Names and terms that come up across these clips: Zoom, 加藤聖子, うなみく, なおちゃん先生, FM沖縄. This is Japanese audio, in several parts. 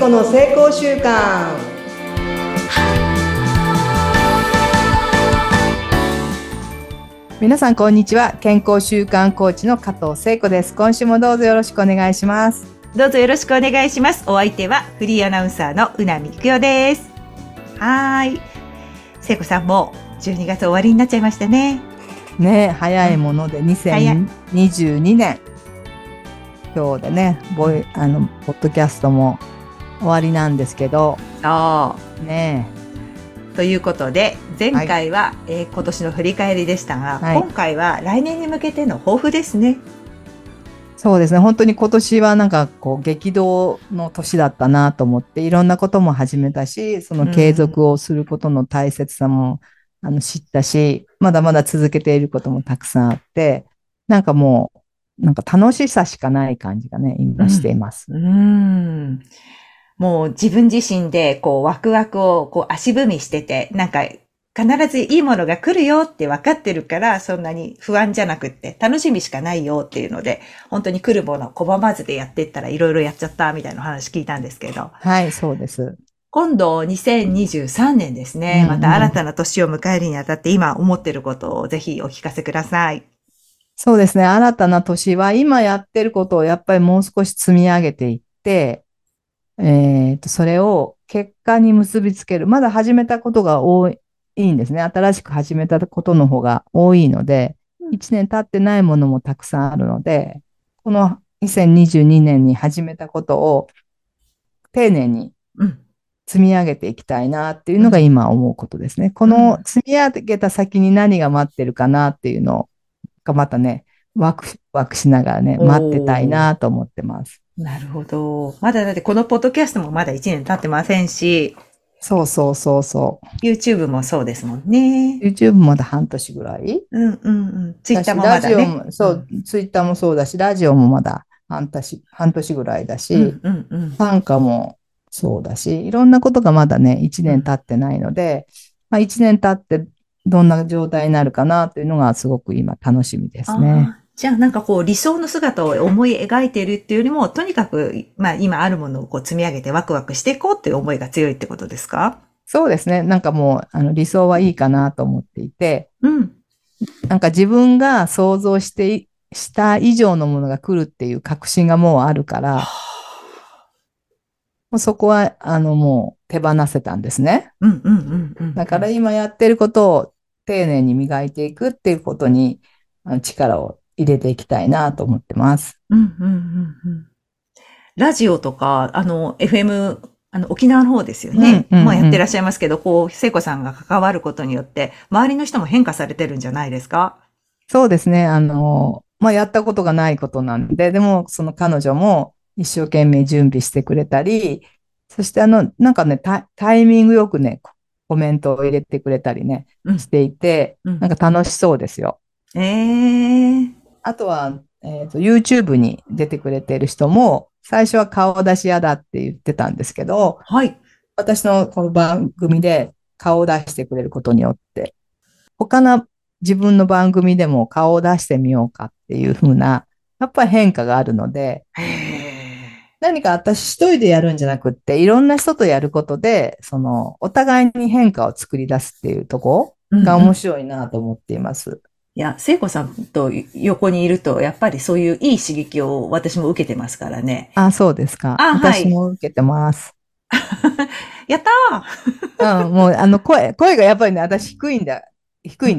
子の成功習慣。皆さんこんにちは。健康習慣コーチの加藤聖子です。今週もどうぞよろしくお願いします。どうぞよろしくお願いします。お相手はフリーアナウンサーのうなみくよです。はい、聖子さんも12月終わりになっちゃいましたね。早いもので2022年今日でね、ポッドキャストも終わりなんですけど、ということで前回は、今年の振り返りでしたが、今回は来年に向けての抱負ですね。そうですね、本当に今年はなんかこう激動の年だったなと思って、いろんなことも始めたし、その継続をすることの大切さも、知ったし、まだまだ続けていることもたくさんあって、なんかもう楽しさしかない感じがね、今しています。もう自分自身でこうワクワクをこう足踏みしてて、必ずいいものが来るよって分かってるから、そんなに不安じゃなくって楽しみしかないよっていうので、本当に来るもの拒まずでやっていったらいろいろやっちゃったみたいな話聞いたんですけど。はい、そうです。今度2023年ですね。また新たな年を迎えるにあたって今思ってることをぜひお聞かせください。そうですね。新たな年は今やってることをやっぱりもう少し積み上げていって、それを結果に結びつける。まだ始めたことが多いんですね。新しく始めたことの方が多いので、1年経ってないものもたくさんあるので、この2022年に始めたことを丁寧に積み上げていきたいなっていうのが今思うことですね。この積み上げた先に何が待ってるかなっていうのをまたね、ワクしながらね、待ってたいなと思ってます。なるほど。まだだってこのポッドキャストもまだ1年経ってませんし。そう。YouTube もそうですもんね。YouTube もまだ半年ぐらい。Twitter もまだね。そう、Twitter もそうだし、ラジオもまだ半年ぐらいだし、短歌もそうだし、いろんなことがまだね、1年経ってないので、1年経って、どんな状態になるかなというのがすごく今楽しみですね。じゃあこう理想の姿を思い描いているっていうよりも、とにかく、今あるものをこう積み上げてワクワクしていこうっていう思いが強いってことですか？そうですね。もう理想はいいかなと思っていて、自分が想像した以上のものが来るっていう確信がもうあるから、もうそこはもう手放せたんですね。だから今やってることを丁寧に磨いていくっていうことに力を入れていきたいなと思ってます。ラジオとかFM沖縄の方ですよね。やってらっしゃいますけど、こう聖子さんが関わることによって周りの人も変化されてるんじゃないですか？そうですね。やったことがないことなんで、でもその彼女も一生懸命準備してくれたり、そしてタイミングよくね、コメントを入れてくれたりね、していて、楽しそうですよ。あとは、YouTube に出てくれている人も、最初は顔出し屋だって言ってたんですけど、私のこの番組で顔を出してくれることによって、他の自分の番組でも顔を出してみようかっていう風な、やっぱり変化があるので、何か私一人でやるんじゃなくって、いろんな人とやることで、お互いに変化を作り出すっていうところが面白いなと思っています。いや、聖子さんと横にいると、やっぱりそういういい刺激を私も受けてますからね。あ、そうですか。私も受けてます。やったーもう声がやっぱりね、私低いんで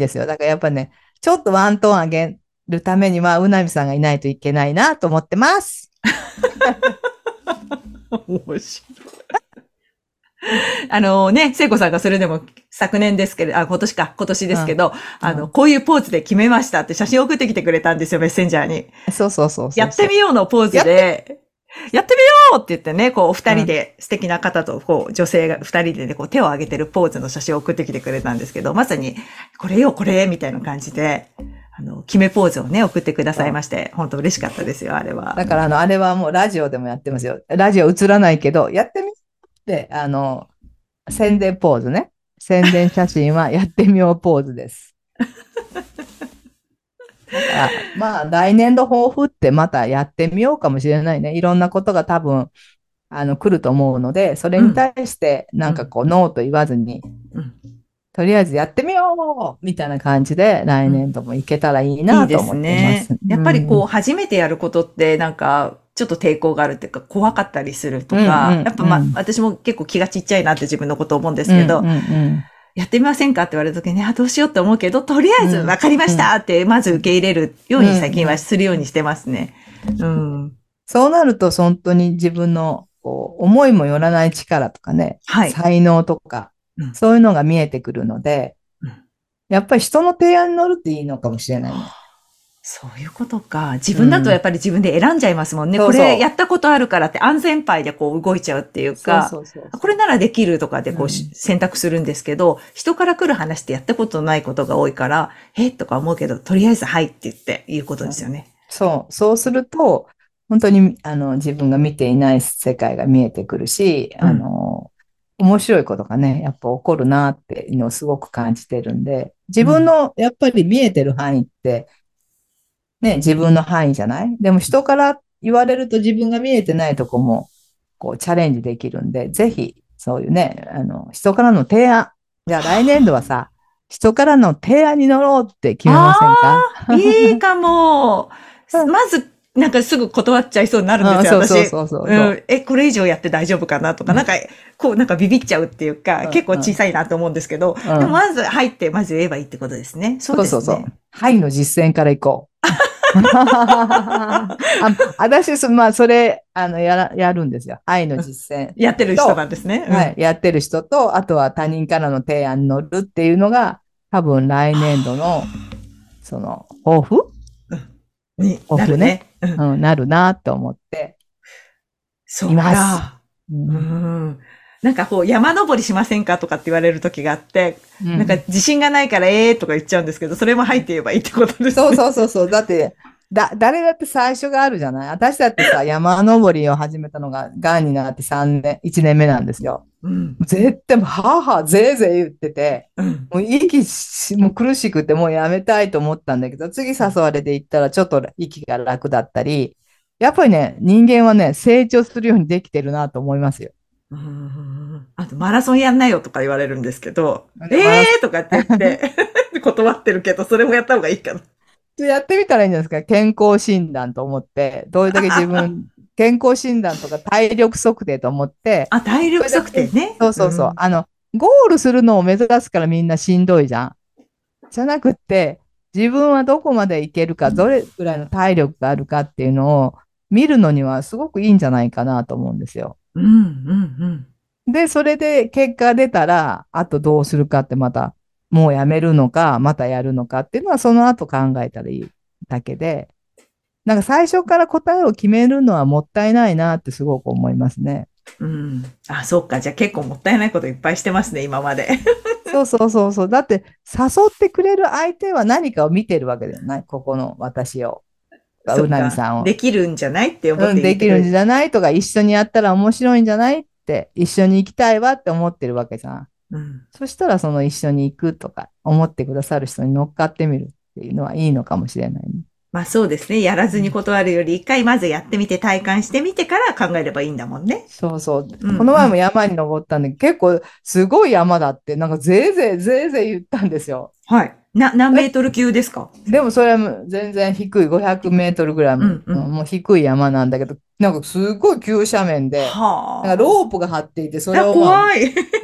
すよ。だからやっぱりね、ちょっとワントーン上げるためには、うなみさんがいないといけないなと思ってます。面白い。聖子さんがそれでも今年ですけど、こういうポーズで決めましたって写真送ってきてくれたんですよ、メッセンジャーに。そう。やってみようのポーズで、やってみようって言ってね、こう、お二人で、素敵な方と、こう、女性が二人でね、こう、手を挙げてるポーズの写真を送ってきてくれたんですけど、まさに、これ、みたいな感じで、決めポーズをね、送ってくださいまして、本当嬉しかったですよ、あれは。だから、あれはもうラジオでもやってますよ。ラジオ映らないけど、やってみって、宣伝ポーズね。宣伝写真はやってみようポーズです。だから来年の抱負ってまたやってみようかもしれないね。いろんなことが多分来ると思うので、それに対してなんかこう、うん、ノーと言わずに、うん、とりあえずやってみようみたいな感じで来年度もいけたらいいなと思ってます。いいですね。やっぱりこう初めてやることってなんかちょっと抵抗があるっていうか怖かったりするとか、うんうんうん、やっぱまあ私も結構気がちっちゃいなって自分のこと思うんですけど、うんうんうん、やってみませんかって言われた時に、ね、あどうしようって思うけど、とりあえずわかりましたってまず受け入れるように最近はするようにしてますね。うん、そうなると本当に自分のこう思いもよらない力とかね、はい、才能とか、うん、そういうのが見えてくるので、うん、やっぱり人の提案に乗るっていいのかもしれないね。そういうことか。自分だとやっぱり自分で選んじゃいますもんね。うん、これやったことあるからって安全牌でこう動いちゃうっていうか、そうそうそうそう、これならできるとかでこう選択するんですけど、うん、人から来る話ってやったことないことが多いから、とか思うけど、とりあえずはいって言っていうことですよね。そう、そうすると、本当に自分が見ていない世界が見えてくるし、うん、面白いことがね、やっぱ起こるなっていうのをすごく感じてるんで、自分のやっぱり見えてる範囲って、ね、自分の範囲じゃない？でも人から言われると自分が見えてないとこも、こうチャレンジできるんで、ぜひ、そういうね、人からの提案。じゃあ来年度はさ、人からの提案に乗ろうって決めませんか？いいかも。まず、なんかすぐ断っちゃいそうになるんですよ、私。そう。これ以上やって大丈夫かなとか、なんか、こう、なんかビビっちゃうっていうか、結構小さいなと思うんですけど、でもまず、はいって、まず言えばいいってことですね。そうですね。そう。はいの実践からいこう。私、まあ、それ、やるんですよ。愛の実践。やってる人なんですね。はい。やってる人と、あとは他人からの提案に乗るっていうのが、多分来年度の、その、抱負になるね。うん、なるなと思っています。うん、なんかこう山登りしませんかとかって言われる時があって、うん、なんか自信がないからとか言っちゃうんですけど、それも入って言えばいいってことですね。そう。だって、誰だって最初があるじゃない？私だってさ、山登りを始めたのが、癌になって1年目なんですよ。うん、絶対、ぜーぜー言ってて、うん、もうもう苦しくて、もうやめたいと思ったんだけど、次誘われて行ったらちょっと息が楽だったり、やっぱりね、人間はね、成長するようにできてるなと思いますよ。あと、マラソンやんないよとか言われるんですけど、とかって言って、断ってるけど、それもやった方がいいかな。やってみたらいいんじゃないですか。健康診断と思って、どれだけ自分、健康診断とか体力測定と思って。あ、体力測定ね。そう。うん、ゴールするのを目指すからみんなしんどいじゃん。じゃなくって、自分はどこまでいけるか、どれくらいの体力があるかっていうのを見るのにはすごくいいんじゃないかなと思うんですよ。で、それで結果出たら、あとどうするかってまた、もうやめるのか、またやるのかっていうのはその後考えたらいいだけで、なんか最初から答えを決めるのはもったいないなってすごく思いますね。うん。あ、そうか。じゃあ結構もったいないこといっぱいしてますね、今まで。そう。だって誘ってくれる相手は何かを見てるわけじゃない。ここの私を。うなみさんを。できるんじゃないって思ってる。できるんじゃないとか、一緒にやったら面白いんじゃないって、一緒に行きたいわって思ってるわけじゃん。うん、そしたらその一緒に行くとか思ってくださる人に乗っかってみるっていうのはいいのかもしれないね。まあそうですね。やらずに断るより一回まずやってみて体感してみてから考えればいいんだもんね。そう。うん、この前も山に登ったんで結構すごい山だってなんかぜーぜー言ったんですよ。はい。何メートル級ですか？でもそれは全然低い500メートルぐらいの、もう低い山なんだけど、なんかすごい急斜面で、なんかロープが張っていてそれを、まあ、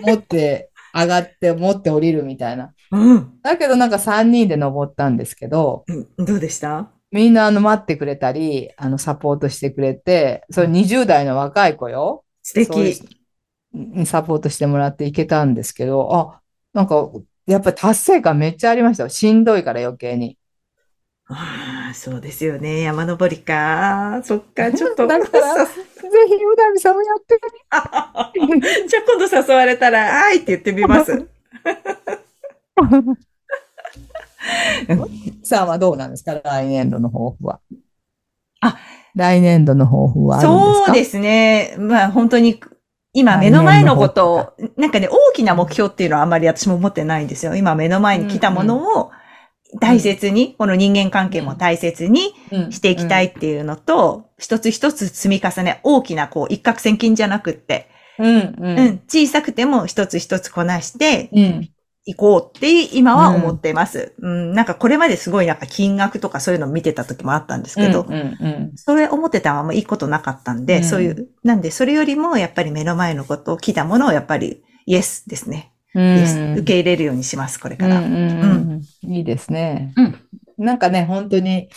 持って上がって持って降りるみたいな、うん、だけどなんか3人で登ったんですけど、うん、どうでした？みんな待ってくれたりサポートしてくれて、それ20代の若い子よ、素敵、サポートしてもらっていけたんですけど、あ、なんかやっぱり達成感めっちゃありましたよ。しんどいから余計に。ああ、そうですよね。山登りか。そっか、ちょっと。だから、ぜひ、うなみさんもやってみて。じゃあ今度誘われたら、はいって言ってみます。さあはどうなんですか？来年度の抱負は。あ、来年度の抱負はあるんですか？そうですね。まあ本当に、今目の前のことを、なんかね、大きな目標っていうのはあんまり私も持ってないんですよ。今目の前に来たものを大切に、この人間関係も大切にしていきたいっていうのと、一つ一つ積み重ね、大きなこう一攫千金じゃなくって、うんうんうん、小さくても一つ一つこなしていこうって今は思っています、うんうん。なんかこれまですごいなんか金額とかそういうのを見てた時もあったんですけど、うんうんうん、それ思ってたのはもういいことなかったんで、うん、そういう、なんでそれよりもやっぱり目の前のことを来たものをやっぱりイエスですね。イエス、受け入れるようにします、これから。うんうんうん、いいですね、うん。なんかね、本当に、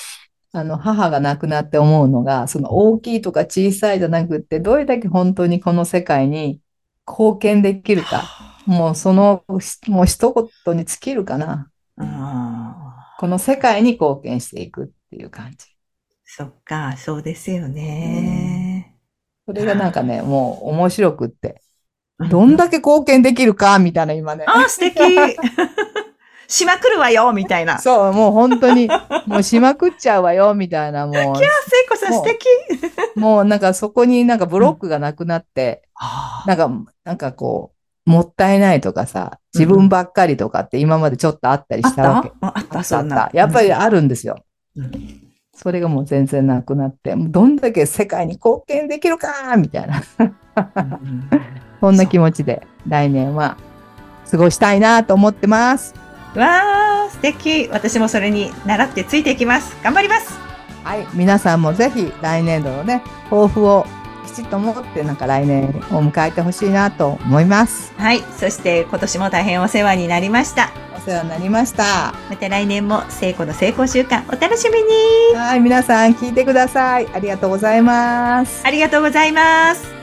母が亡くなって思うのが、その大きいとか小さいじゃなくって、どれだけ本当にこの世界に貢献できるか。もうその、もう一言に尽きるかな。この世界に貢献していくっていう感じ。そっか、そうですよね。それがなんかね、もう面白くって。どんだけ貢献できるかみたいな今ね。あ、素敵しまくるわよみたいな。そう、もう本当に、もうしまくっちゃうわよみたいな、もう。いや、聖子さん素敵もうなんかそこになんかブロックがなくなって、うん、なんかこう、もったいないとかさ、自分ばっかりとかって今までちょっとあったりしたわけ。あった。やっぱりあるんですよ。うんそれがもう全然なくなって、どんだけ世界に貢献できるかみたいな。こんな気持ちで来年は過ごしたいなと思ってます。わー、素敵。私もそれに習ってついていきます。頑張ります。はい、皆さんもぜひ来年度のね、抱負をきちっと持ってなんか来年を迎えてほしいなと思います。はい、そして今年も大変お世話になりました。お世話になりました。また来年も聖子の成功週間お楽しみに。はい、皆さん聞いてください。ありがとうございます。ありがとうございます。